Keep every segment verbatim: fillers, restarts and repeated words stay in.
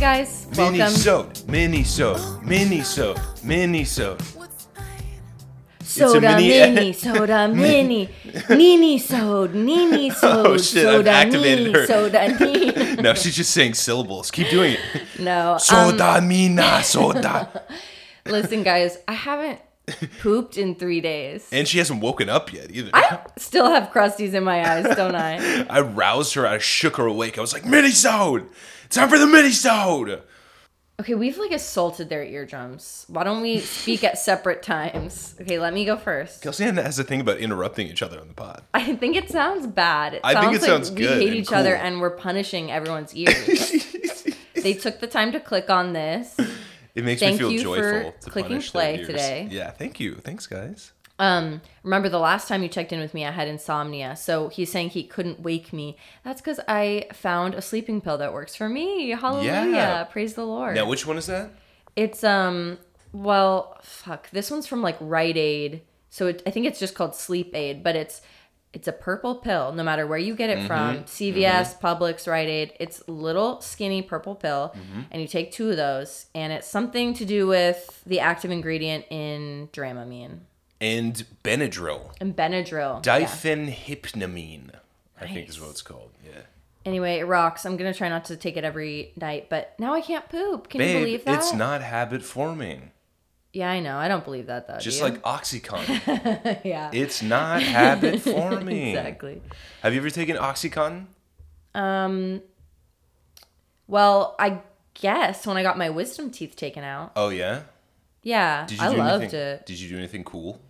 Hi guys, welcome. Mini-sode, mini-sode, mini-sode, mini-sode. Soda, mini, mini soda, mini, mini, soda, mini, soda. Oh shit! Soda, I've activated her. Soda, ni. No, she's just saying syllables. Keep doing it. No. Soda, um, mina, soda. Listen, guys, I haven't pooped in three days, and she hasn't woken up yet either. I still have crusties in my eyes, don't I? I roused her. I shook her awake. I was like, "Mini soda, time for the mini soda." Okay, we've like assaulted their eardrums. Why don't we speak at separate times? Okay, let me go first. Kelsey has a thing about interrupting each other on the pod. I think it sounds bad. It I sounds think it like sounds good. We hate each cool. other and we're punishing everyone's ears. They took the time to click on this. It makes thank me feel you joyful for to clicking play their ears. Today. Yeah, thank you. Thanks, guys. Um, remember the last time you checked in with me, I had insomnia. So he's saying he couldn't wake me. That's because I found a sleeping pill that works for me. Hallelujah. Yeah. Praise the Lord. Now, which one is that? It's, um, well, fuck. This one's from like Rite Aid. So it, I think it's just called Sleep Aid, but it's, it's a purple pill, no matter where you get it mm-hmm. from. C V S, mm-hmm. Publix, Rite Aid. It's little skinny purple pill, mm-hmm. and you take two of those, and it's something to do with the active ingredient in Dramamine. And Benadryl. And Benadryl. Diphenhydramine, yeah. I nice. think is what it's called. Yeah. Anyway, it rocks. I'm going to try not to take it every night, but now I can't poop. Can Babe, you believe that? It's not habit forming. Yeah, I know. I don't believe that, though. Just like Oxycontin. Yeah. It's not habit forming. Exactly. Have you ever taken Oxycontin? Um, well, I guess when I got my wisdom teeth taken out. Oh, yeah? Yeah. Did you I loved anything, it. Did you do anything cool?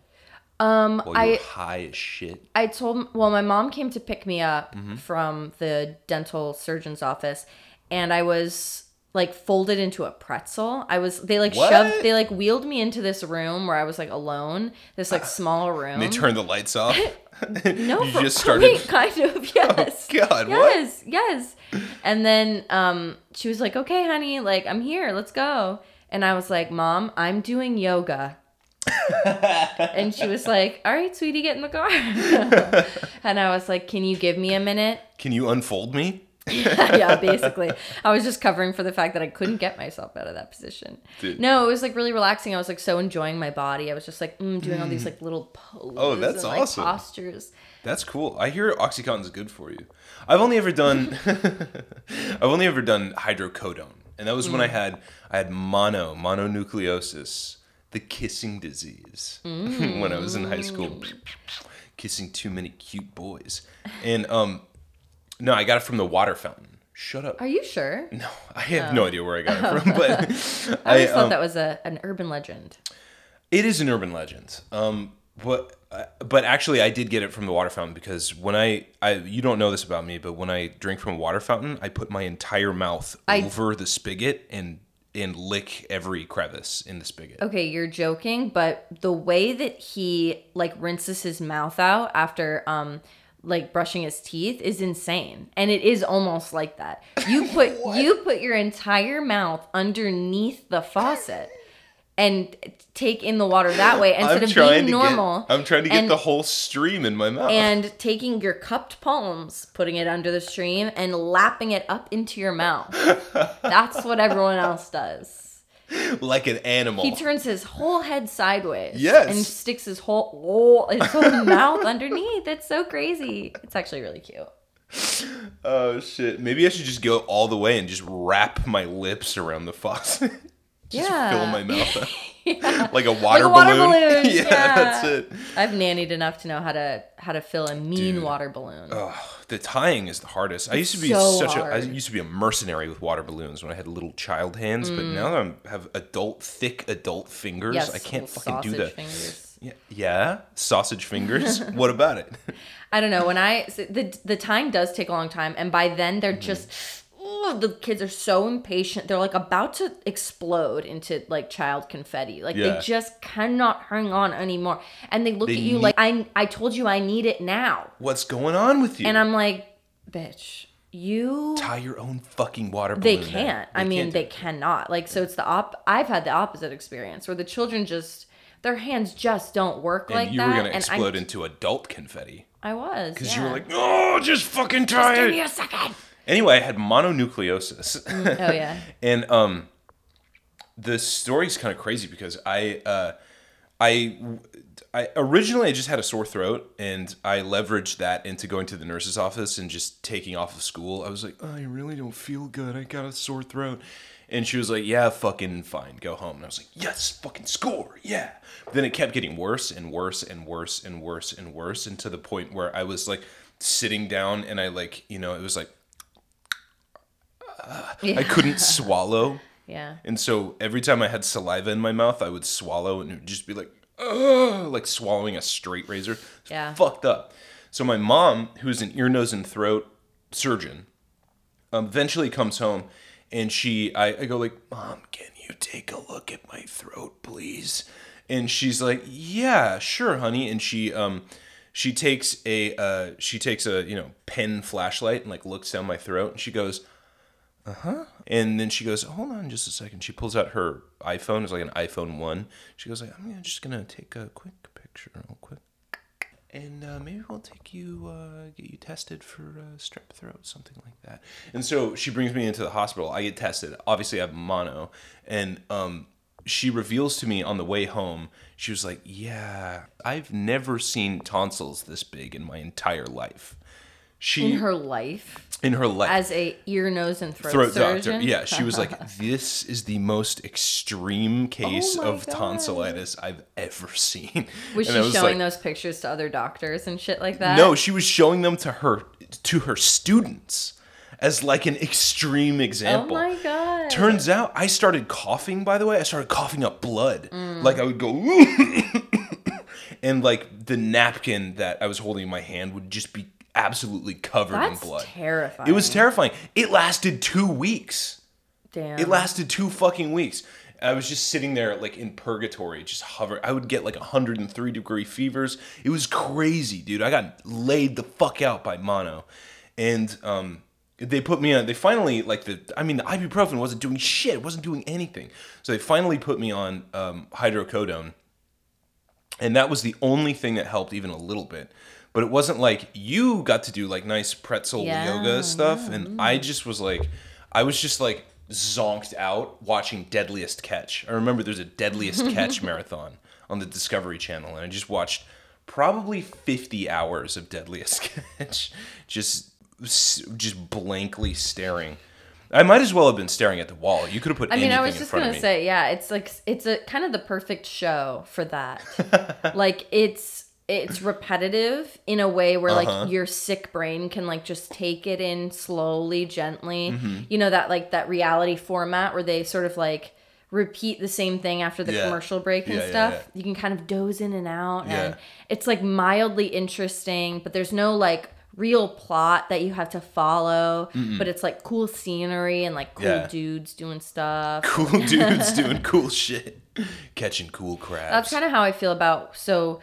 Um, While I you were high as shit. I told well, my mom came to pick me up mm-hmm. from the dental surgeon's office, and I was like folded into a pretzel. I was they like what? shoved they like wheeled me into this room where I was like alone, this like uh, small room. And they turned the lights off. No, you just started. Wait, kind of yes. Oh, God, yes, what? yes. And then um, she was like, "Okay, honey, like I'm here. Let's go." And I was like, "Mom, I'm doing yoga." And she was like, "All right, sweetie, get in the car." And I was like, "Can you give me a minute? Can you unfold me?" yeah, yeah, basically. I was just covering for the fact that I couldn't get myself out of that position. Dude. No, it was like really relaxing. I was like so enjoying my body. I was just like mm, doing all these like little poses oh, that's and awesome. like postures. That's cool. I hear Oxycontin's good for you. I've only ever done I've only ever done hydrocodone. And that was when mm. I had I had mono, mononucleosis, the kissing disease, mm. when I was in high school, kissing too many cute boys. And um, no, I got it from the water fountain. Shut up. Are you sure? No, I have oh. no idea where I got it from. But I always I, um, thought that was a, an urban legend. It is an urban legend. Um, but uh, but actually, I did get it from the water fountain because when I, I you don't know this about me, but when I drink from a water fountain, I put my entire mouth I, over the spigot and and lick every crevice in the spigot. Okay, you're joking, but the way that he like rinses his mouth out after um like brushing his teeth is insane, and it is almost like that. You put you put your entire mouth underneath the faucet. And take in the water that way instead I'm of being normal. Get, I'm trying to get and, the whole stream in my mouth. And taking your cupped palms, putting it under the stream, and lapping it up into your mouth. That's what everyone else does. Like an animal. He turns his whole head sideways. Yes. And sticks his whole, his whole mouth underneath. It's so crazy. It's actually really cute. Oh, shit. Maybe I should just go all the way and just wrap my lips around the faucet. Just yeah. fill my mouth up. yeah. Like a water like a balloon. Water balloon. yeah, yeah, that's it. I've nannied enough to know how to how to fill a mean Dude. water balloon. Oh, the tying is the hardest. It's I used to be so such hard. a I used to be a mercenary with water balloons when I had little child hands, mm. but now that I have adult thick adult fingers, yes, I can't fucking do that. Fingers. Yeah, yeah, sausage fingers. What about it? I don't know. When I so the the tying does take a long time, and by then they're mm. just. Ooh, the kids are so impatient. They're like about to explode into like child confetti. Like yeah. they just cannot hang on anymore. And they look they at you need- like, I I told you I need it now. What's going on with you? And I'm like, bitch, you... Tie your own fucking water balloon. They can't. They I mean, can't they cannot. Like, so it's the op... I've had the opposite experience where the children just... Their hands just don't work and like that. And you were going to explode I, into adult confetti. I was, Because yeah. you were like, oh, just fucking tie just it. Give me a second. Anyway, I had mononucleosis. Oh, yeah. And um, the story's kind of crazy because I, uh, I, I originally I just had a sore throat, and I leveraged that into going to the nurse's office and just taking off of school. I was like, oh, I really don't feel good. I got a sore throat. And she was like, yeah, fucking fine. Go home. And I was like, yes, fucking score. Yeah. But then it kept getting worse and worse and worse and worse and worse. And to the point where I was like sitting down and I like, you know, it was like, uh, yeah. I couldn't swallow. Yeah. And so every time I had saliva in my mouth, I would swallow and it would just be like, uh, like swallowing a straight razor. Yeah. Fucked up. So my mom, who is an ear, nose, and throat surgeon, um, eventually comes home. And she, I, I go like, Mom, can you take a look at my throat, please? And she's like, yeah, sure, honey. And she, um, she takes a, uh, she takes a, you know, pen flashlight and like looks down my throat and she goes, uh-huh. And then she goes, hold on just a second. She pulls out her iPhone. It's like an iPhone one. She goes like, I'm just going to take a quick picture real quick. And uh, maybe we'll take you, uh, get you tested for uh, strep throat, something like that. And so she brings me into the hospital. I get tested. Obviously, I have mono. And um, she reveals to me on the way home, she was like, yeah, I've never seen tonsils this big in my entire life. She, in her life? In her life. As a ear, nose, and throat, throat surgeon? Doctor. Yeah, she was like, this is the most extreme case oh of God. tonsillitis I've ever seen. Was and she was showing like, those pictures to other doctors and shit like that? No, she was showing them to her to her students as like an extreme example. Oh, my God. Turns out, I started coughing, by the way. I started coughing up blood. Mm. Like, I would go... and like, the napkin that I was holding in my hand would just be absolutely covered That's in blood. Terrifying. It was terrifying. It lasted two weeks. Damn. It lasted two fucking weeks. I was just sitting there like in purgatory, just hovering. I would get like one hundred three degree fevers. It was crazy, dude. I got laid the fuck out by mono. And um, they put me on, they finally like the, I mean the ibuprofen wasn't doing shit. It wasn't doing anything. So they finally put me on um, hydrocodone. And that was the only thing that helped even a little bit. But it wasn't like you got to do like nice pretzel yeah, yoga stuff. Yeah. And I just was like, I was just like zonked out watching Deadliest Catch. I remember there's a Deadliest Catch marathon on the Discovery Channel. And I just watched probably fifty hours of Deadliest Catch. just, just blankly staring. I might as well have been staring at the wall. You could have put I anything in front of me. I mean, I was just going to say, yeah, it's like, it's a kind of the perfect show for that. Like it's... It's repetitive in a way where, uh-huh. like, your sick brain can, like, just take it in slowly, gently. Mm-hmm. You know, that, like, that reality format where they sort of, like, repeat the same thing after the yeah. commercial break and yeah, stuff. Yeah, yeah. You can kind of doze in and out. Yeah. And it's, like, mildly interesting, but there's no, like, real plot that you have to follow. Mm-mm. But it's, like, cool scenery and, like, cool yeah. dudes doing stuff. Cool dudes doing cool shit. Catching cool crabs. That's kind of how I feel about, so...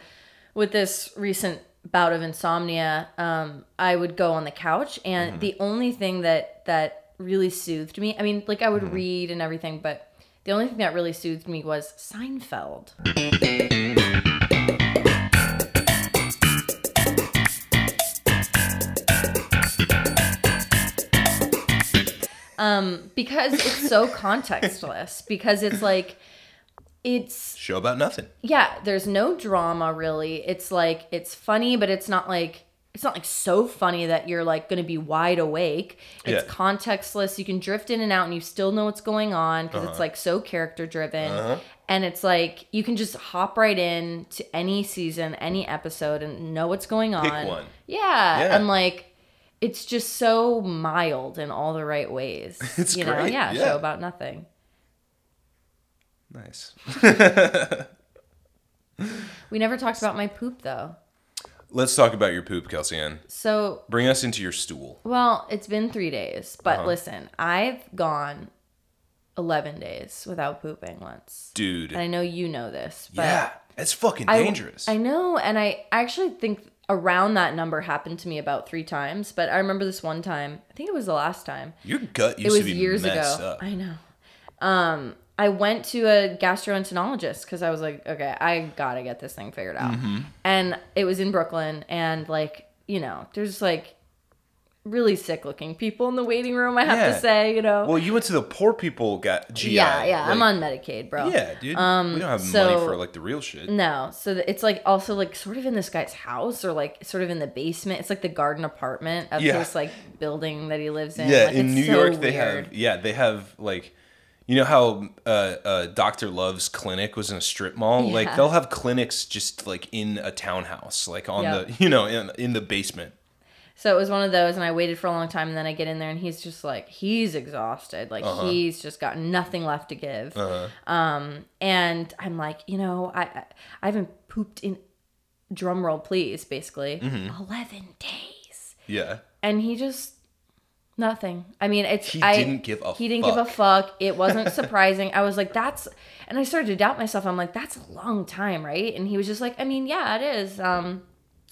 With this recent bout of insomnia, um, I would go on the couch, and mm. the only thing that, that really soothed me, I mean, like, I would mm. read and everything, but the only thing that really soothed me was Seinfeld. um, because it's so contextless, because it's like... It's show about nothing. Yeah, there's no drama really. It's like it's funny, but it's not like it's not like so funny that you're like going to be wide awake. It's yeah. contextless. You can drift in and out, and you still know what's going on because uh-huh. it's like so character driven. Uh-huh. And it's like you can just hop right in to any season, any episode, and know what's going on. Pick one. Yeah, yeah. And like it's just so mild in all the right ways. It's you great. Know? Yeah, yeah, show about nothing. Nice. We never talked about my poop, though. Let's talk about your poop, Kelsey Ann. So... Bring us into your stool. Well, it's been three days. But uh-huh. listen, I've gone eleven days without pooping once. Dude. And I know you know this. But yeah. It's fucking I, dangerous. I know. And I actually think around that number happened to me about three times. But I remember this one time. I think it was the last time. Your gut used to be years messed ago. Up. I know. Um... I went to a gastroenterologist because I was like, okay, I gotta get this thing figured out. Mm-hmm. And it was in Brooklyn, and like, you know, there's like really sick-looking people in the waiting room, I have yeah. to say, you know. Well, you went to the poor people got G I. Yeah, yeah. Like, I'm on Medicaid, bro. Yeah, dude. Um, we don't have so, money for, like, the real shit. No. So it's, like, also, like, sort of in this guy's house or, like, sort of in the basement. It's, like, the garden apartment of yeah. this, like, building that he lives in. Yeah, like, in it's New so York, weird. they have, yeah, they have, like... You know how uh, uh, Doctor Love's clinic was in a strip mall? Yeah. Like, they'll have clinics just, like, in a townhouse, like, on yep. the, you know, in, in the basement. So it was one of those, and I waited for a long time, and then I get in there, and he's just, like, he's exhausted. Like, uh-huh. he's just got nothing left to give. Uh-huh. Um, and I'm like, you know, I, I, I haven't pooped in, drum roll, please, basically, mm-hmm. eleven days. Yeah. And he just... Nothing. I mean, it's... He I, didn't give a fuck. He didn't fuck. give a fuck. It wasn't surprising. I was like, that's... And I started to doubt myself. I'm like, that's a long time, right? And he was just like, I mean, yeah, it is. Um,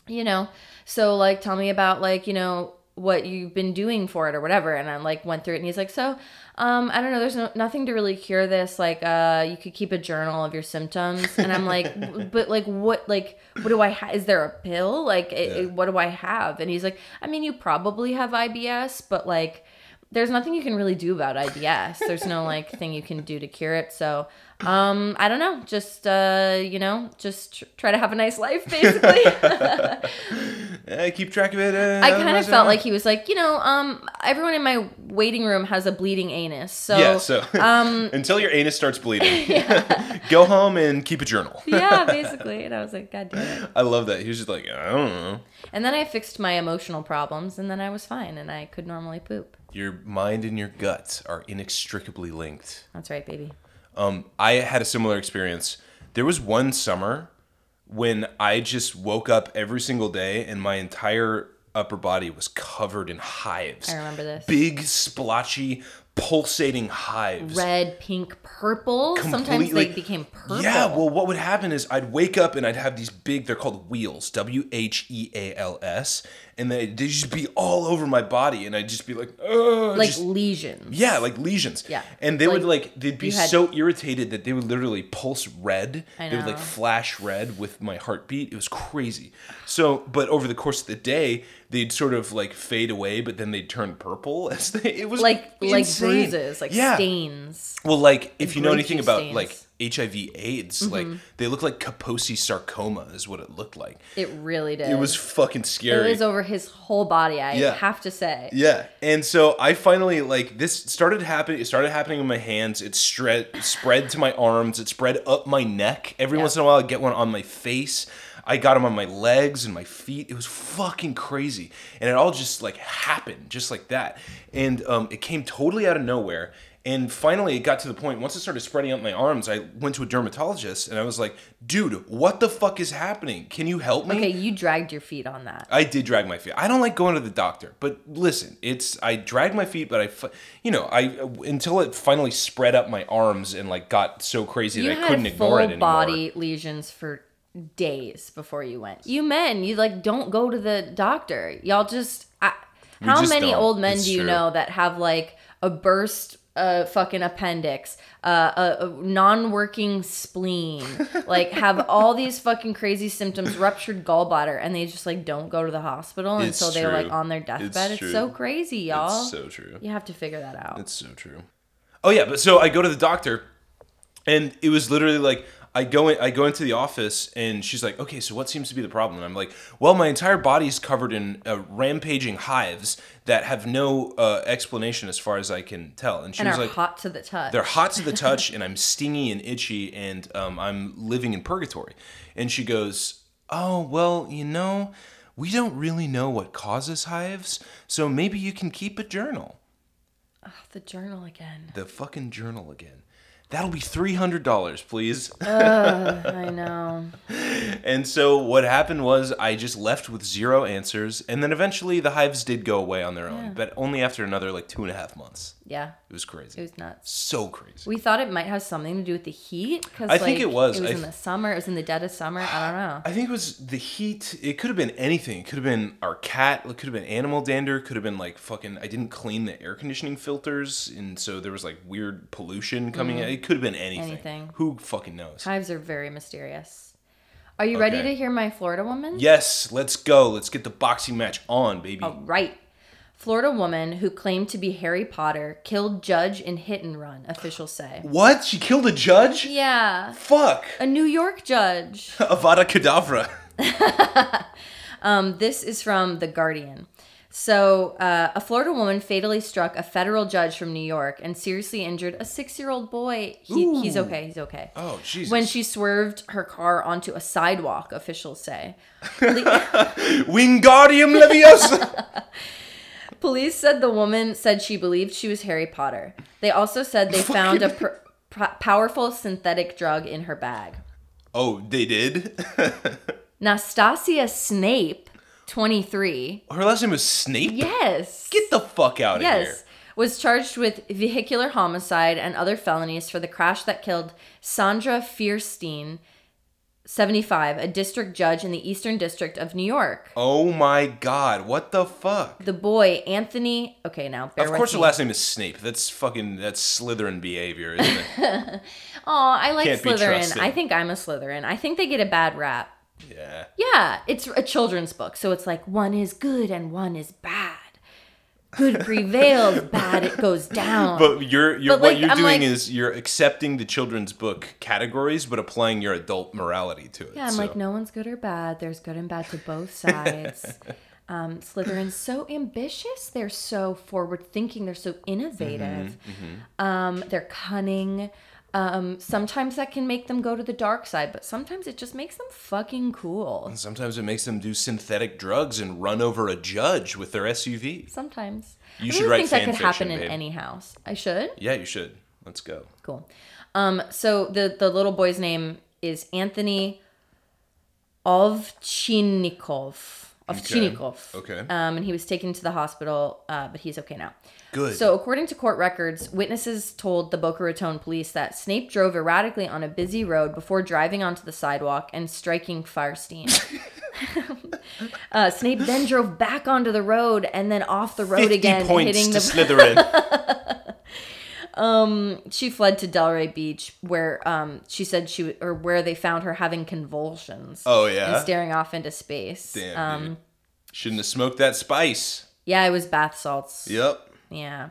you know, so, like, tell me about, like, you know, what you've been doing for it or whatever. And I, like, went through it. And he's like, so, um, I don't know. There's no, nothing to really cure this. Like, uh, you could keep a journal of your symptoms. And I'm like, but, like, what, like, what do I have? Is there a pill? Like, it, yeah. it, what do I have? And he's like, I mean, you probably have I B S, but, like, there's nothing you can really do about I B S. There's no, like, thing you can do to cure it. So, um, I don't know. Just, uh, you know, just tr- try to have a nice life, basically. I keep track of it. Uh, I kind of felt like he was like, you know, um, everyone in my waiting room has a bleeding anus. So, yeah, so um, until your anus starts bleeding, yeah. go home and keep a journal. Yeah, basically. And I was like, God damn it. I love that. He was just like, I don't know. And then I fixed my emotional problems, and then I was fine, and I could normally poop. Your mind and your gut are inextricably linked. That's right, baby. Um, I had a similar experience. There was one summer when I just woke up every single day and my entire upper body was covered in hives. I remember this. Big, splotchy, pulsating hives. Red, pink, purple. Completely. Sometimes they became purple. Yeah, well, what would happen is I'd wake up and I'd have these big, they're called wheals, W H E A L S, and they'd just be all over my body, and I'd just be like, ugh. Like just, lesions. Yeah, like lesions. Yeah. And they like, would like, they'd be had, so irritated that they would literally pulse red. I know. They would like flash red with my heartbeat. It was crazy. So, but over the course of the day, they'd sort of like fade away, but then they'd turn purple as they, it was like insane. Like bruises, like yeah. stains. Well, like if and you know anything about stains. Like H I V AIDS, mm-hmm. like they look like Kaposi's sarcoma is what it looked like. It really did. It was fucking scary. It was over his whole body, I yeah. have to say. Yeah. And so I finally like this started happening. It started happening in my hands. It spread spread to my arms. It spread up my neck. Every yeah. once in a while, I'd get one on my face. I got them on my legs and my feet. It was fucking crazy. And it all just like happened just like that. And um, it came totally out of nowhere. And finally, it got to the point, once it started spreading out my arms, I went to a dermatologist, and I was like, dude, what the fuck is happening? Can you help me? Okay, you dragged your feet on that. I did drag my feet. I don't like going to the doctor, but listen, it's I dragged my feet, but I, you know, I until it finally spread up my arms and, like, got so crazy you that I couldn't ignore it anymore. You had full body lesions for days before you went. You men, you, like, don't go to the doctor. Y'all just... I, how just many don't. old men it's do you true. know that have, like, a burst... a fucking appendix, uh, a, a non-working spleen, like have all these fucking crazy symptoms, ruptured gallbladder, and they just like don't go to the hospital it's until they're like on their deathbed. It's, it's so crazy, y'all. It's so true. You have to figure that out. It's so true. Oh yeah, but so I go to the doctor, and it was literally like I go in, I go into the office, and she's like, okay, so what seems to be the problem? And I'm like, well, my entire body's covered in uh, rampaging hives that have no uh, explanation as far as I can tell. And she and was like, hot to the touch. They're hot to the touch, and I'm stingy and itchy, and um, I'm living in purgatory. And she goes, oh, well, you know, we don't really know what causes hives, so maybe you can keep a journal. Oh, the journal again. The fucking journal again. That'll be three hundred dollars, please. Ugh, I know. And so what happened was I just left with zero answers. And then eventually the hives did go away on their own. Yeah. But only after another like two and a half months. Yeah. It was crazy. It was nuts. So crazy. We thought it might have something to do with the heat. Cause, I like, think it was. It was I in th- the summer. It was in the dead of summer. I don't know. I think it was the heat. It could have been anything. It could have been our cat. It could have been animal dander. It could have been like fucking, I didn't clean the air conditioning filters. And so there was like weird pollution coming mm. out. It could have been anything. anything. Who fucking knows? Hives are very mysterious. Are you okay. ready to hear my Florida woman? Yes, let's go. Let's get the boxing match on, baby. All right. Florida woman who claimed to be Harry Potter killed judge in hit and run, officials say. What? She killed a judge? Yeah. Fuck. A New York judge. Avada Kedavra. um, this is from The Guardian. So, uh, a Florida woman fatally struck a federal judge from New York and seriously injured a six-year-old boy. He, he's okay. He's okay. Oh, Jesus. When she swerved her car onto a sidewalk, officials say. Wingardium Leviosa! Police said the woman said she believed she was Harry Potter. They also said they found a pr- pr- powerful synthetic drug in her bag. Oh, they did? Nastassia Snape, twenty-three. Her last name was Snape? Yes. Get the fuck out yes. of here. Yes. Was charged with vehicular homicide and other felonies for the crash that killed Sandra Fierstein, seventy-five, a district judge in the Eastern District of New York. Oh my God. What the fuck? The boy, Anthony... Okay, now, bear with me. Of course her last name is Snape. That's fucking... That's Slytherin behavior, isn't it? Aw, I like Can't Slytherin. I think I'm a Slytherin. I think they get a bad rap. Yeah. Yeah, it's a children's book, so it's like one is good and one is bad. Good prevails, bad it goes down. But you're you're but what like, you're I'm doing like, is you're accepting the children's book categories, but applying your adult morality to it. Yeah, I'm so. like no one's good or bad. There's good and bad to both sides. um, Slytherin's so ambitious. They're so forward thinking. They're so innovative. Mm-hmm, mm-hmm. Um, they're cunning. Um, sometimes that can make them go to the dark side, but sometimes it just makes them fucking cool. And sometimes it makes them do synthetic drugs and run over a judge with their S U V. Sometimes. You I should write fan fiction, I think that could happen babe. in any house. I should? Yeah, you should. Let's go. Cool. Um, so the, the little boy's name is Anthony Ovchinnikov. Ovchinnikov. Okay. okay. Um, and he was taken to the hospital, uh, but he's okay now. Good. So according to court records, witnesses told the Boca Raton police that Snape drove erratically on a busy road before driving onto the sidewalk and striking Fierstein. uh, Snape then drove back onto the road and then off the road again, points hitting to the Slytherin. um, she fled to Delray Beach, where um she said she w- or where they found her having convulsions. Oh yeah, and staring off into space. Damn. Um, dude. Shouldn't have smoked that spice. Yeah, it was bath salts. Yep. Yeah.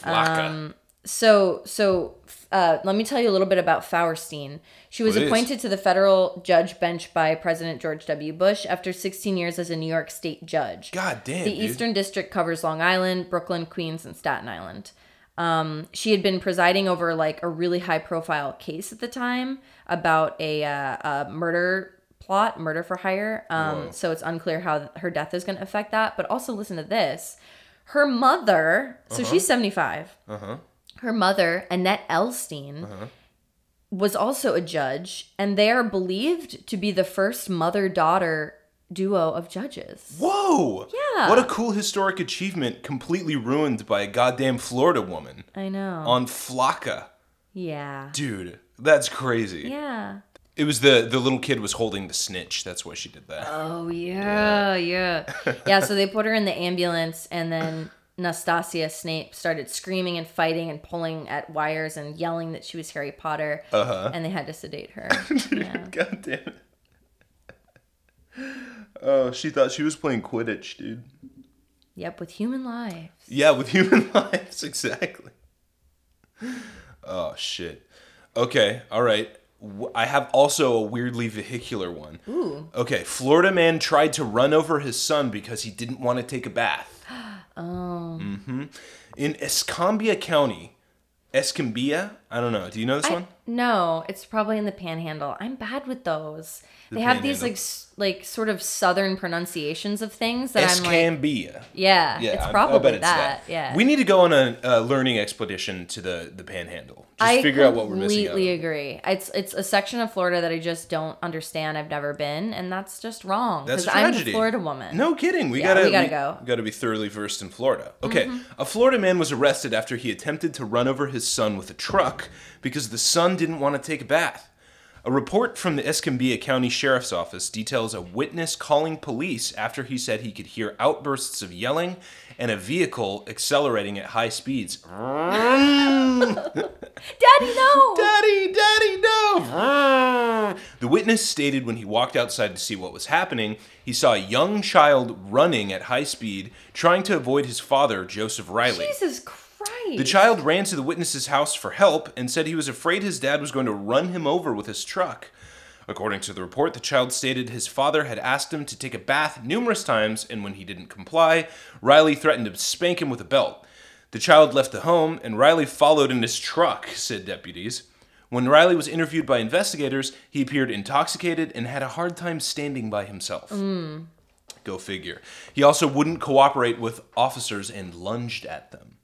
Flakka. Um, so, so uh, let me tell you a little bit about Fierstein. She was Please. appointed to the federal judge bench by President George W. Bush after sixteen years as a New York state judge. God damn, The dude. Eastern District covers Long Island, Brooklyn, Queens, and Staten Island. Um, she had been presiding over like a really high-profile case at the time about a, uh, a murder plot, murder for hire. Um, so it's unclear how her death is going to affect that. But also listen to this. Her mother, so uh-huh. she's seventy-five. Uh-huh. Her mother, Annette Elstein, uh-huh. was also a judge, and they are believed to be the first mother-daughter duo of judges. Whoa! Yeah. What a cool historic achievement, completely ruined by a goddamn Florida woman. I know. On Flakka. Yeah. Dude, that's crazy. Yeah. It was the, the little kid was holding the snitch. That's why she did that. Oh, yeah, yeah. Yeah, yeah so they put her in the ambulance, and then Nastassia Snape started screaming and fighting and pulling at wires and yelling that she was Harry Potter, uh-huh. and they had to sedate her. Dude, yeah. God damn it. Oh, she thought she was playing Quidditch, dude. Yep, with human lives. Yeah, with human lives, exactly. Oh, shit. Okay, all right. I have also a weirdly vehicular one. Ooh. Okay, Florida man tried to run over his son because he didn't want to take a bath. Oh. Mm-hmm. In Escambia County, Escambia? I don't know. Do you know this I, one? No, it's probably in the Panhandle. I'm bad with those. The they have panhandle. these like like sort of southern pronunciations of things that Escambia. I'm like. Escambia. Yeah, yeah, it's probably I bet it's that. that. Yeah. We need to go on a, a learning expedition to the, the Panhandle. Just I figure out what we're missing. I completely agree. It's it's a section of Florida that I just don't understand. I've never been, and that's just wrong. That's tragedy. I'm a Florida woman. No kidding. We yeah, gotta we gotta we, go. We gotta be thoroughly versed in Florida. Okay, mm-hmm. A Florida man was arrested after he attempted to run over his son with a truck because the son didn't want to take a bath. A report from the Escambia County Sheriff's Office details a witness calling police after he said he could hear outbursts of yelling and a vehicle accelerating at high speeds. Daddy, no! Daddy, Daddy, no! The witness stated when he walked outside to see what was happening, he saw a young child running at high speed, trying to avoid his father, Joseph Riley. Jesus Christ. The child ran to the witness's house for help and said he was afraid his dad was going to run him over with his truck. According to the report, the child stated his father had asked him to take a bath numerous times, and when he didn't comply, Riley threatened to spank him with a belt. The child left the home, and Riley followed in his truck, said deputies. When Riley was interviewed by investigators, he appeared intoxicated and had a hard time standing by himself. Mm. Go figure. He also wouldn't cooperate with officers and lunged at them.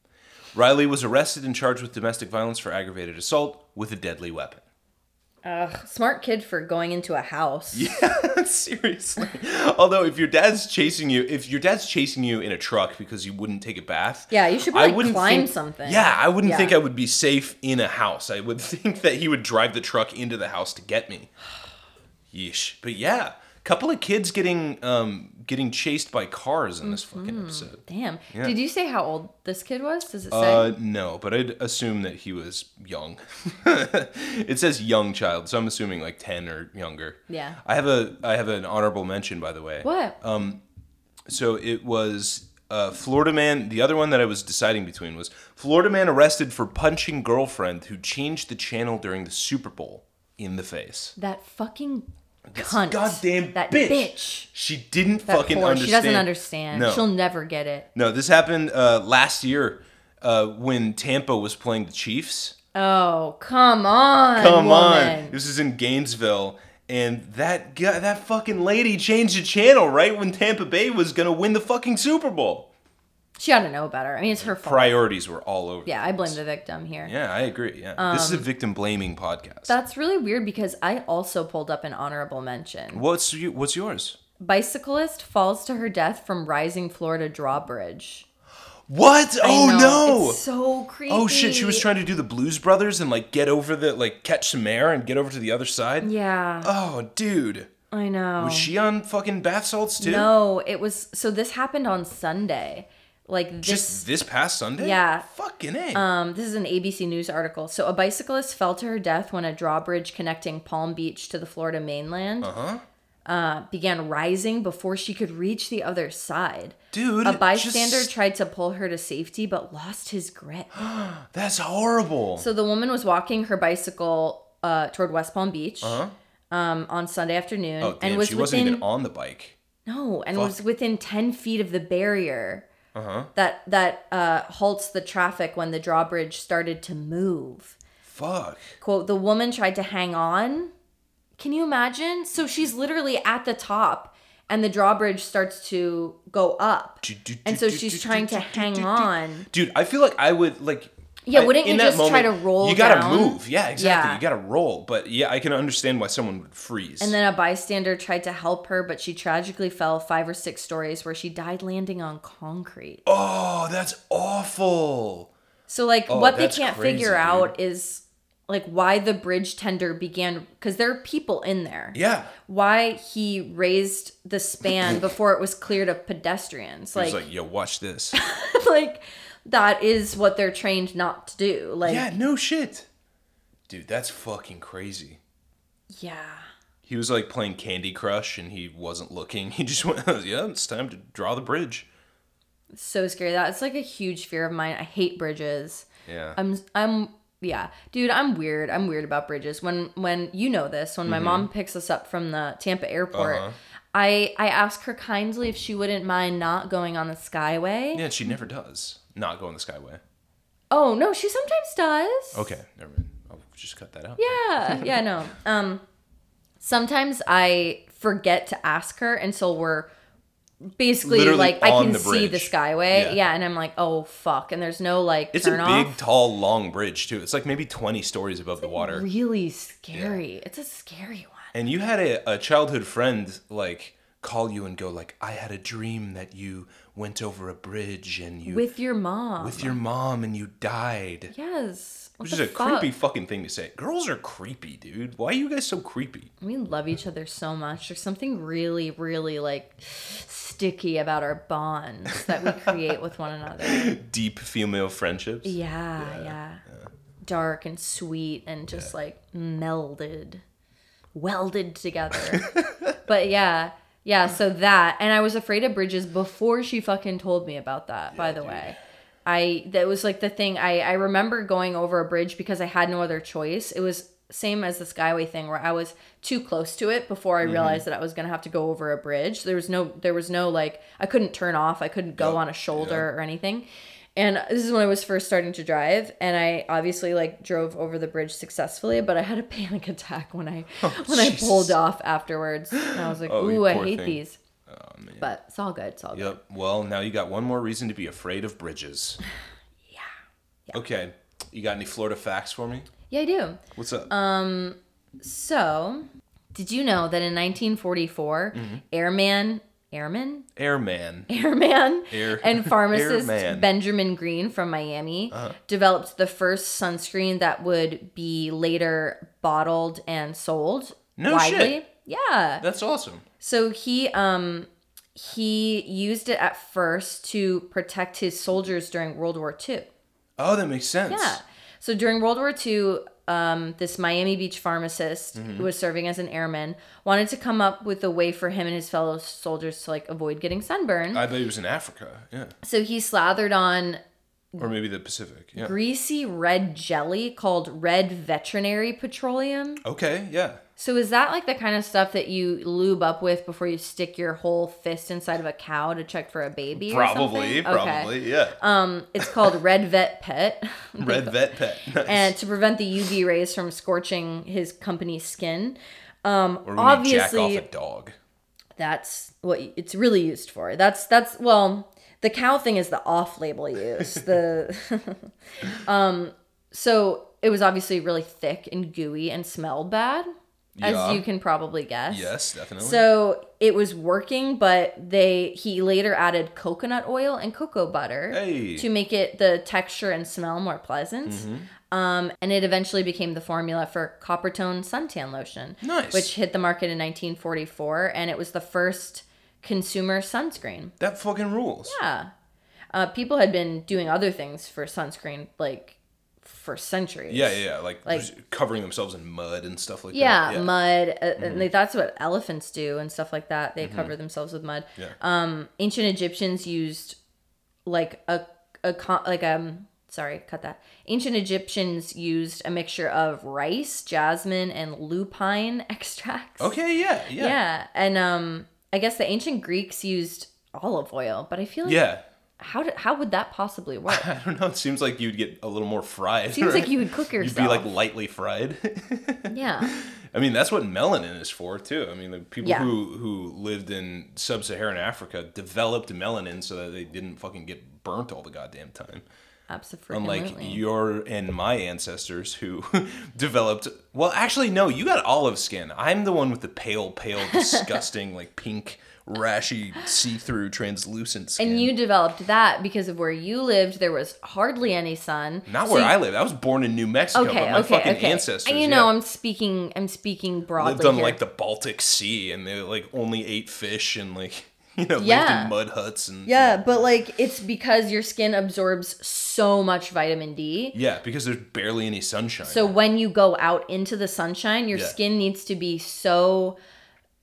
Riley was arrested and charged with domestic violence for aggravated assault with a deadly weapon. Ugh, smart kid for going into a house. Yeah, seriously. Although if your dad's chasing you, if your dad's chasing you in a truck because you wouldn't take a bath. Yeah, you should probably I climb think, something. Yeah, I wouldn't yeah. think I would be safe in a house. I would think that he would drive the truck into the house to get me. Yeesh. But yeah, couple of kids getting um, getting chased by cars in this mm-hmm. fucking episode. Damn. Yeah. Did you say how old this kid was? Does it say? Uh, no, but I'd assume that he was young. It says young child, so I'm assuming like ten or younger. Yeah. I have a I have an honorable mention, by the way. What? Um, so it was uh, Florida man. The other one that I was deciding between was Florida man arrested for punching girlfriend who changed the channel during the Super Bowl in the face. That fucking. This cunt. Goddamn that bitch. bitch. She didn't that fucking whore. understand. She doesn't understand. No. She'll never get it. No, this happened uh, last year uh, when Tampa was playing the Chiefs. Oh, come on, Come woman. on. This is in Gainesville. And that guy, that fucking lady changed the channel right when Tampa Bay was going to win the fucking Super Bowl. She ought to know better. I mean, it's her fault. Priorities were all over. Yeah, I blame the victim here. Yeah, I agree. Yeah, um, this is a victim blaming podcast. That's really weird because I also pulled up an honorable mention. What's you, what's yours? Bicyclist falls to her death from rising Florida drawbridge. What? I oh know. no! It's so creepy. Oh shit! She was trying to do the Blues Brothers and like get over the like catch some air and get over to the other side. Yeah. Oh, dude. I know. Was she on fucking bath salts too? No, it was. So this happened on Sunday. Like this, Just this past Sunday? Yeah. Fucking A. Um, this is an A B C News article. So a bicyclist fell to her death when a drawbridge connecting Palm Beach to the Florida mainland uh-huh. uh, began rising before she could reach the other side. Dude, a bystander just... tried to pull her to safety but lost his grip. That's horrible. So the woman was walking her bicycle uh, toward West Palm Beach uh-huh. um, on Sunday afternoon. Oh, damn, and was she wasn't within... even on the bike. No, and Fuck. was within ten feet of the barrier. Uh-huh. That that uh, halts the traffic when the drawbridge started to move. Fuck. Quote, the woman tried to hang on. Can you imagine? So she's literally at the top and the drawbridge starts to go up. Do, do, do, and so do, she's do, trying do, to do, hang do, do, on. Dude, I feel like I would like... Yeah, wouldn't I, you just moment, try to roll You gotta down? move. Yeah, exactly. Yeah. You gotta roll. But yeah, I can understand why someone would freeze. And then a bystander tried to help her, but she tragically fell five or six stories where she died landing on concrete. Oh, that's awful. So like oh, what they can't crazy, figure out dude. is like why the bridge tender began, because there are people in there. Yeah. Why he raised the span before it was cleared of pedestrians. Like, he was like, yo, watch this. like... That is what they're trained not to do. Like, yeah, no shit. Dude, that's fucking crazy. Yeah. He was like playing Candy Crush and he wasn't looking. He just went, yeah, it's time to draw the bridge. It's so scary. That's like a huge fear of mine. I hate bridges. Yeah. I'm, I'm, yeah. Dude, I'm weird. I'm weird about bridges. When, when, you know this, when my mm-hmm. mom picks us up from the Tampa airport, uh-huh. I, I ask her kindly if she wouldn't mind not going on the Skyway. Yeah, she never does. Not go on the Skyway. Oh, no, she sometimes does. Okay, never mind. I'll just cut that out. Yeah, yeah, no. Um, sometimes I forget to ask her, and so we're basically Literally like, I can the see the Skyway. Yeah. yeah, and I'm like, oh, fuck. And there's no like it's turn off. It's a big, tall, long bridge, too. It's like maybe twenty stories above it's the like water. Really scary. Yeah. It's a scary one. And you had a, a childhood friend, like, call you and go like, I had a dream that you went over a bridge and you... With your mom. With your mom and you died. Yes. What Which is a fuck? creepy fucking thing to say. Girls are creepy, dude. Why are you guys so creepy? We love each other so much. There's something really, really like sticky about our bonds that we create with one another. Deep female friendships. Yeah, yeah. yeah. yeah. Dark and sweet and just yeah. like melded. welded together. But yeah, yeah, so that. And I was afraid of bridges before she fucking told me about that, yeah, by the dude. way. I that was like the thing. I, I remember going over a bridge because I had no other choice. It was same as the Skyway thing where I was too close to it before I mm-hmm. realized that I was going to have to go over a bridge. There was no, there was no like, I couldn't turn off. I couldn't go yep. on a shoulder yep. or anything. And this is when I was first starting to drive, and I obviously like drove over the bridge successfully, but I had a panic attack when I oh, when Jesus. I pulled off afterwards. And I was like, oh, ooh, I hate thing. these. Oh, man. But it's all good. It's all yep. good. Well, now you got one more reason to be afraid of bridges. yeah. yeah. Okay. You got any Florida facts for me? Yeah, I do. What's up? Um, so, did you know that in nineteen forty-four, mm-hmm. airman, airman? Airman. Airman Air, and pharmacist airman. Benjamin Green from Miami uh-huh. developed the first sunscreen that would be later bottled and sold no widely. Shit. Yeah. That's awesome. So he um he used it at first to protect his soldiers during World War Two. Oh, that makes sense. Yeah. So during World War Two, um, this Miami Beach pharmacist mm-hmm. who was serving as an airman wanted to come up with a way for him and his fellow soldiers to like avoid getting sunburned. I bet he was in Africa. Yeah. So he slathered on, or maybe the Pacific. Yeah. Greasy red jelly called Red Veterinary Petroleum. Okay. Yeah. So is that like the kind of stuff that you lube up with before you stick your whole fist inside of a cow to check for a baby? Probably, or something? probably, okay. yeah. Um, it's called Red Vet Pet. Red Vet Pet. Nice. And to prevent the U V rays from scorching his company's skin. Um, or when you jack off a dog. That's what it's really used for. That's that's well, the cow thing is the off-label use. The um, so it was obviously really thick and gooey and smelled bad. As yeah. you can probably guess. Yes, definitely. So it was working, but they he later added coconut oil and cocoa butter hey. to make it the texture and smell more pleasant. Mm-hmm. Um, and it eventually became the formula for Coppertone suntan lotion, nice. which hit the market in nineteen forty-four, and it was the first consumer sunscreen. That fucking rules. Yeah. Uh, people had been doing other things for sunscreen, like... for centuries. Yeah, yeah, like, like covering themselves in mud and stuff like yeah, that. Yeah, mud. Uh, mm-hmm. And that's what elephants do and stuff like that. They mm-hmm. cover themselves with mud. Yeah. Um, ancient Egyptians used like a a like um sorry, cut that. Ancient Egyptians used a mixture of rice, jasmine, and lupine extracts. Okay, yeah, yeah. Yeah, and um, I guess the ancient Greeks used olive oil, but I feel like yeah. How did, how would that possibly work? I don't know. It seems like you'd get a little more fried. It seems right? like you would cook yourself. You'd be like lightly fried. yeah. I mean, that's what melanin is for, too. I mean, the people yeah. who, who lived in sub-Saharan Africa developed melanin so that they didn't fucking get burnt all the goddamn time. Absolutely. Unlike your and my ancestors who developed... Well, actually, no. You got olive skin. I'm the one with the pale, pale, disgusting, like pink... rashy, see-through, translucent skin. And you developed that because of where you lived. There was hardly any sun. Not so where you... I lived. I was born in New Mexico, okay, but my okay, fucking okay. ancestors. And you know, yeah. I'm speaking. I'm speaking broadly. Lived on here. Like the Baltic Sea, and they like only ate fish, and like you know, yeah. lived in mud huts, and yeah. You know. But like, it's because your skin absorbs so much vitamin D. Yeah, because there's barely any sunshine. So when you go out into the sunshine, your yeah. skin needs to be so.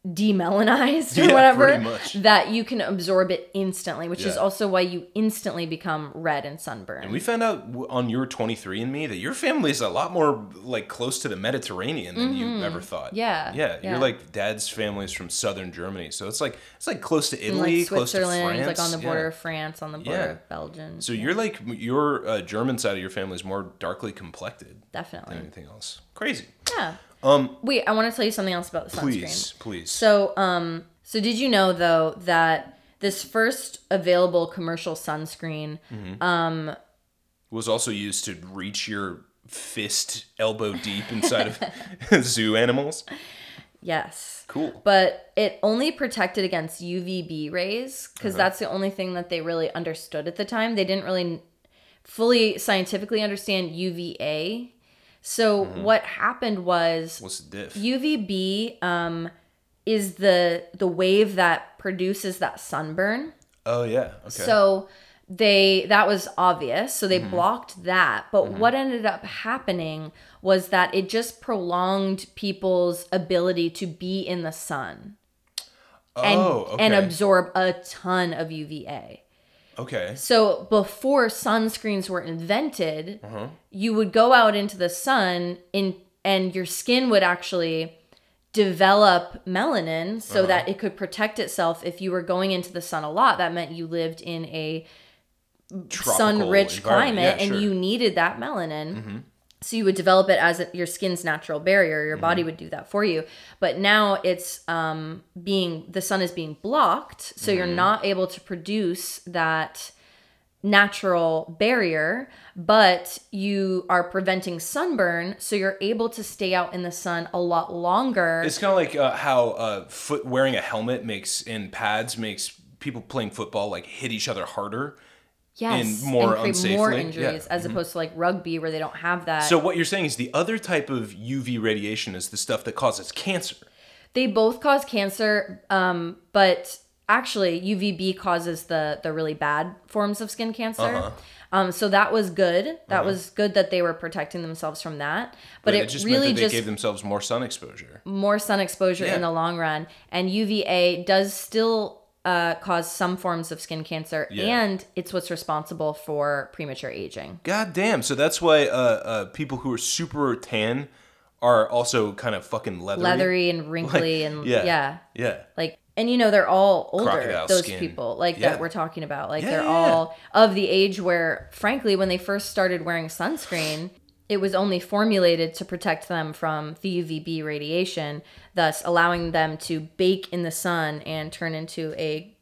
Demelanized or yeah, whatever that you can absorb it instantly, which yeah. is also why you instantly become red and sunburned. And we found out on your twenty-three and me that your family is a lot more like close to the Mediterranean than mm-hmm. you ever thought. Yeah, yeah, yeah. You're like dad's family is from southern Germany, so it's like it's like close to Italy, like close to France, like on the border yeah. of France, on the border yeah. of Belgium. So yeah. you're like your uh, German side of your family is more darkly complected, definitely than anything else. Crazy. Yeah. Um, Wait, I want to tell you something else about the sunscreen. Please, please. So, um, so did you know though that this first available commercial sunscreen mm-hmm. um, was also used to reach your fist elbow deep inside of zoo animals? Yes. Cool. But it only protected against U V B rays because uh-huh. that's the only thing that they really understood at the time. They didn't really fully scientifically understand U V A. So mm-hmm. what happened was What's the diff? U V B um, is the the wave that produces that sunburn. Oh, yeah. Okay. So they that was obvious, so they mm-hmm. blocked that. But mm-hmm. what ended up happening was that it just prolonged people's ability to be in the sun oh, and, okay. and absorb a ton of U V A. Okay. So before sunscreens were invented, uh-huh. you would go out into the sun in, and your skin would actually develop melanin so uh-huh. that it could protect itself. If you were going into the sun a lot, that meant you lived in a sun-rich climate, yeah, sure. and you needed that melanin. Mm-hmm. So you would develop it as a, your skin's natural barrier. Your mm-hmm. body would do that for you. But now it's um, being, the sun is being blocked. So mm-hmm. you're not able to produce that natural barrier, but you are preventing sunburn. So you're able to stay out in the sun a lot longer. It's kind of like uh, how uh, foot wearing a helmet makes, and pads makes people playing football like hit each other harder. Yes, and, more and create unsafely. more injuries yeah. as mm-hmm. opposed to like rugby where they don't have that. So what you're saying is the other type of U V radiation is the stuff that causes cancer. They both cause cancer, um, but actually U V B causes the, the really bad forms of skin cancer. Uh-huh. Um, so that was good. That uh-huh. was good that they were protecting themselves from that. But, but it, it just really meant that they just gave themselves more sun exposure. More sun exposure yeah. in the long run. And U V A does still... Uh, cause some forms of skin cancer, yeah. and it's what's responsible for premature aging. God damn. So that's why uh, uh, people who are super tan are also kind of fucking leathery. Leathery and wrinkly like, and yeah, yeah. Yeah. Like, and you know, they're all older, crocodile those skin. people like yeah. that we're talking about. Like yeah, they're yeah. all of the age where, frankly, when they first started wearing sunscreen, it was only formulated to protect them from the U V B radiation, thus allowing them to bake in the sun and turn into a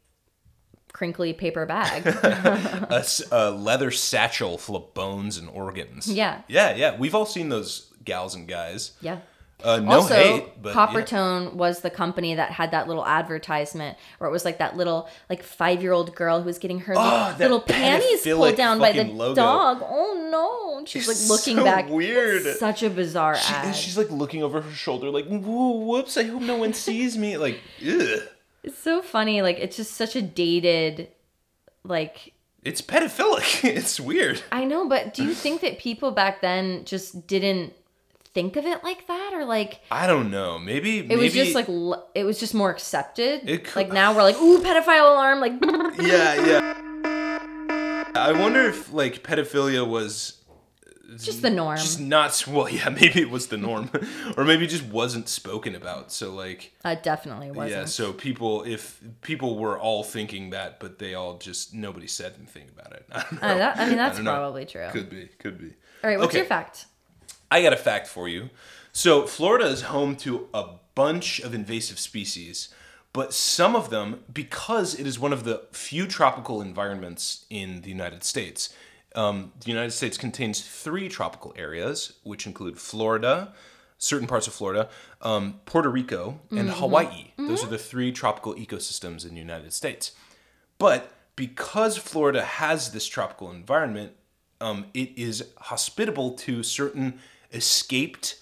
crinkly paper bag. a, a leather satchel full of bones and organs. Yeah. Yeah, yeah. We've all seen those gals and guys. Yeah. Uh, no also, hate, but Coppertone yeah. was the company that had that little advertisement where it was like that little like five-year-old girl who was getting her oh, little, little panties pulled down by the logo. dog. Oh no! She's it's like looking so back. Weird. It's such a bizarre she, ad. She's like looking over her shoulder, like whoops. I hope no one sees me. Like, ugh. It's so funny. Like it's just such a dated, like. It's pedophilic. It's weird. I know, but do you think that people back then just didn't think of it like that, or like I don't know, maybe it maybe, was just like it was just more accepted. It could, like now we're like, ooh, pedophile alarm, like yeah, yeah. I wonder if like pedophilia was just the norm, just not well, yeah, maybe it was the norm, or maybe it just wasn't spoken about. So like, uh, definitely wasn't. Yeah, so people, if people were all thinking that, but they all just nobody said anything about it. I don't know. Uh, that, I mean, that's I probably true. Could be, could be. All right, what's okay. your fact? I got a fact for you. So Florida is home to a bunch of invasive species, but some of them, because it is one of the few tropical environments in the United States, um, the United States contains three tropical areas, which include Florida, certain parts of Florida, um, Puerto Rico, and mm-hmm. Hawaii. Mm-hmm. Those are the three tropical ecosystems in the United States. But because Florida has this tropical environment, um, it is hospitable to certain escaped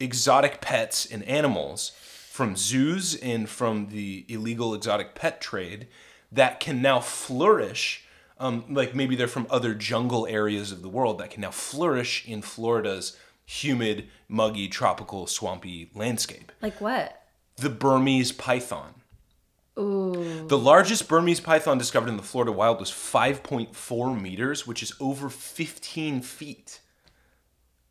exotic pets and animals from zoos and from the illegal exotic pet trade that can now flourish, um, like maybe they're from other jungle areas of the world that can now flourish in Florida's humid, muggy, tropical, swampy landscape. Like what? The Burmese python. Ooh. The largest Burmese python discovered in the Florida wild was five point four meters, which is over fifteen feet.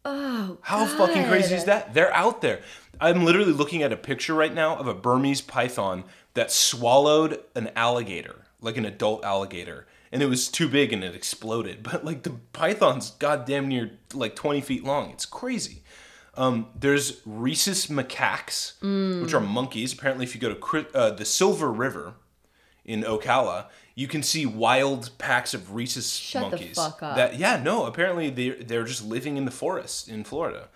Oh, how God. fucking crazy is that? They're out there. I'm literally looking at a picture right now of a Burmese python that swallowed an alligator, like an adult alligator, and it was too big and it exploded. But like the python's goddamn near like twenty feet long. It's crazy. Um, there's rhesus macaques, mm. which are monkeys. Apparently, if you go to uh, the Silver River in Ocala, you can see wild packs of rhesus Shut monkeys. Shut the fuck up. That, yeah, no, apparently they're, they're just living in the forest in Florida.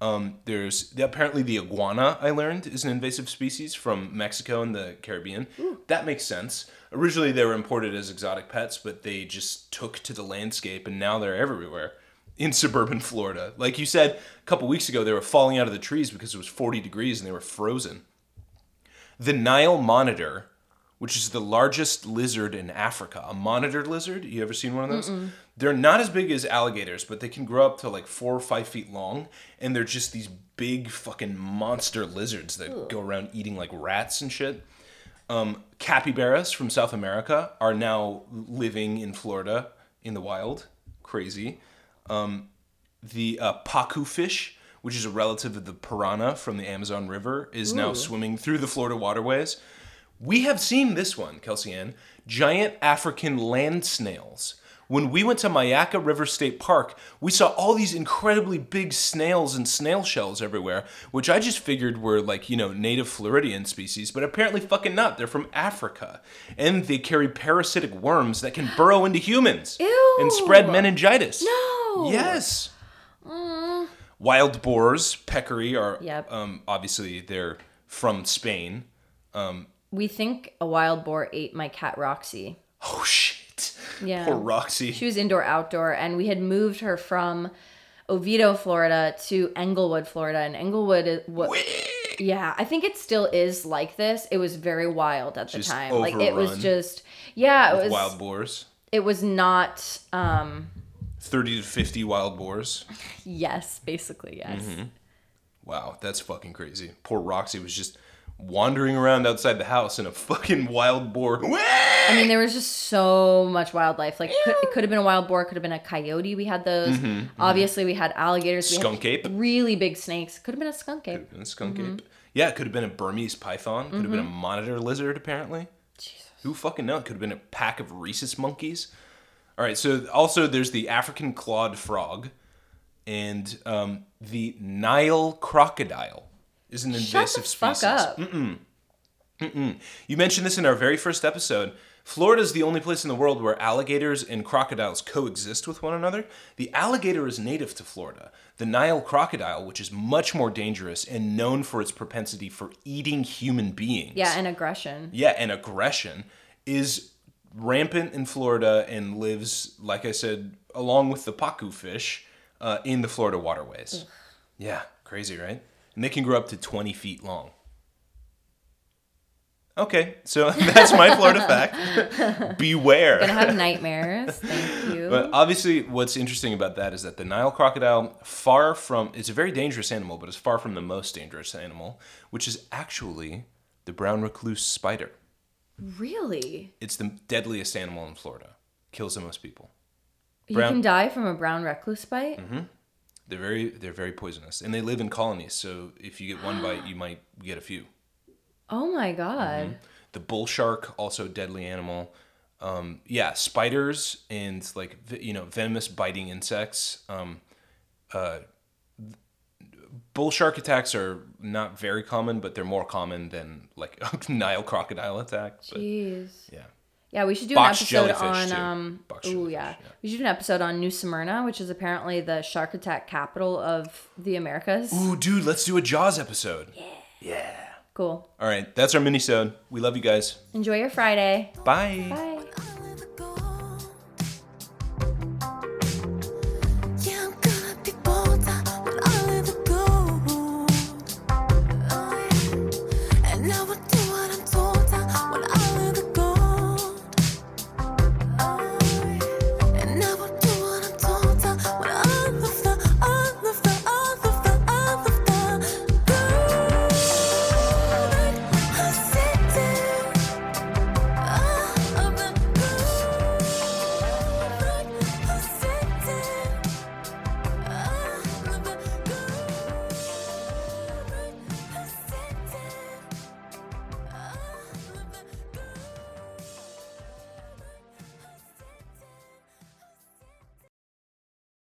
Um, there's apparently the iguana, I learned, is an invasive species from Mexico and the Caribbean. Ooh. That makes sense. Originally, they were imported as exotic pets, but they just took to the landscape, and now they're everywhere. In suburban Florida. Like you said, a couple weeks ago, they were falling out of the trees because it was forty degrees and they were frozen. The Nile monitor, which is the largest lizard in Africa, a monitor lizard. You ever seen one of those? Mm-mm. They're not as big as alligators, but they can grow up to like four or five feet long, and they're just these big fucking monster lizards that Ooh. Go around eating like rats and shit. Um, capybaras from South America are now living in Florida in the wild. Crazy. Um, the uh, pacu fish, which is a relative of the piranha from the Amazon River, is Ooh. Now swimming through the Florida waterways. We have seen this one, Kelsey Ann, giant African land snails. When we went to Mayaca River State Park, we saw all these incredibly big snails and snail shells everywhere, which I just figured were like, you know, native Floridian species, but apparently fucking not. They're from Africa. And they carry parasitic worms that can burrow into humans Ew. And spread meningitis. No. Yes. Mm. Wild boars, peccary, are yep. um, obviously they're from Spain. Um, we think a wild boar ate my cat Roxy. Oh, shit. Yeah. Poor Roxy. She was indoor, outdoor, and we had moved her from Oviedo, Florida to Englewood, Florida. And Englewood, what, yeah, I think it still is like this. It was very wild at the just time. Like it was just, yeah, it was wild boars. It was not um, thirty to fifty wild boars. Yes, basically, yes. Mm-hmm. Wow, that's fucking crazy. Poor Roxy was just wandering around outside the house in a fucking wild boar. I mean, there was just so much wildlife. Like, could, it could have been a wild boar, could have been a coyote. We had those. Mm-hmm, Obviously, mm-hmm. we had alligators. We skunk had ape. Really big snakes. Could have been a skunk ape. Could have been a skunk mm-hmm. ape. Yeah, it could have been a Burmese python. Could have mm-hmm. been a monitor lizard, apparently. Jesus. Who fucking knows? Could have been a pack of rhesus monkeys. All right, so also there's the African clawed frog and um, the Nile crocodile. Is an invasive Shut the species. Fuck up. Mm-mm. Mm-mm. You mentioned this in our very first episode. Florida is the only place in the world where alligators and crocodiles coexist with one another. The alligator is native to Florida. The Nile crocodile, which is much more dangerous and known for its propensity for eating human beings. Yeah, and aggression. Yeah, and aggression is rampant in Florida and lives, like I said, along with the pacu fish uh, in the Florida waterways. Ugh. Yeah, crazy, right? And they can grow up to twenty feet long. Okay, so that's my Florida fact. Beware. Gonna have nightmares. Thank you. But obviously, what's interesting about that is that the Nile crocodile, far from, it's a very dangerous animal, but it's far from the most dangerous animal, which is actually the brown recluse spider. Really? It's the deadliest animal in Florida. Kills the most people. Brown- you can die from a brown recluse bite? Mm-hmm. They're very, they're very poisonous, and they live in colonies. So if you get one bite, you might get a few. Oh my god! Mm-hmm. The bull shark, also deadly animal. Um, yeah, spiders and like you know venomous biting insects. Um, uh, bull shark attacks are not very common, but they're more common than like a Nile crocodile attack. But, jeez. Yeah. Yeah, we should do Box an episode on. Um, oh yeah. yeah, we should do an episode on New Smyrna, which is apparently the shark attack capital of the Americas. Ooh, dude, let's do a Jaws episode. Yeah. Yeah. Cool. All right, that's our mini-sode. We love you guys. Enjoy your Friday. Bye. Bye.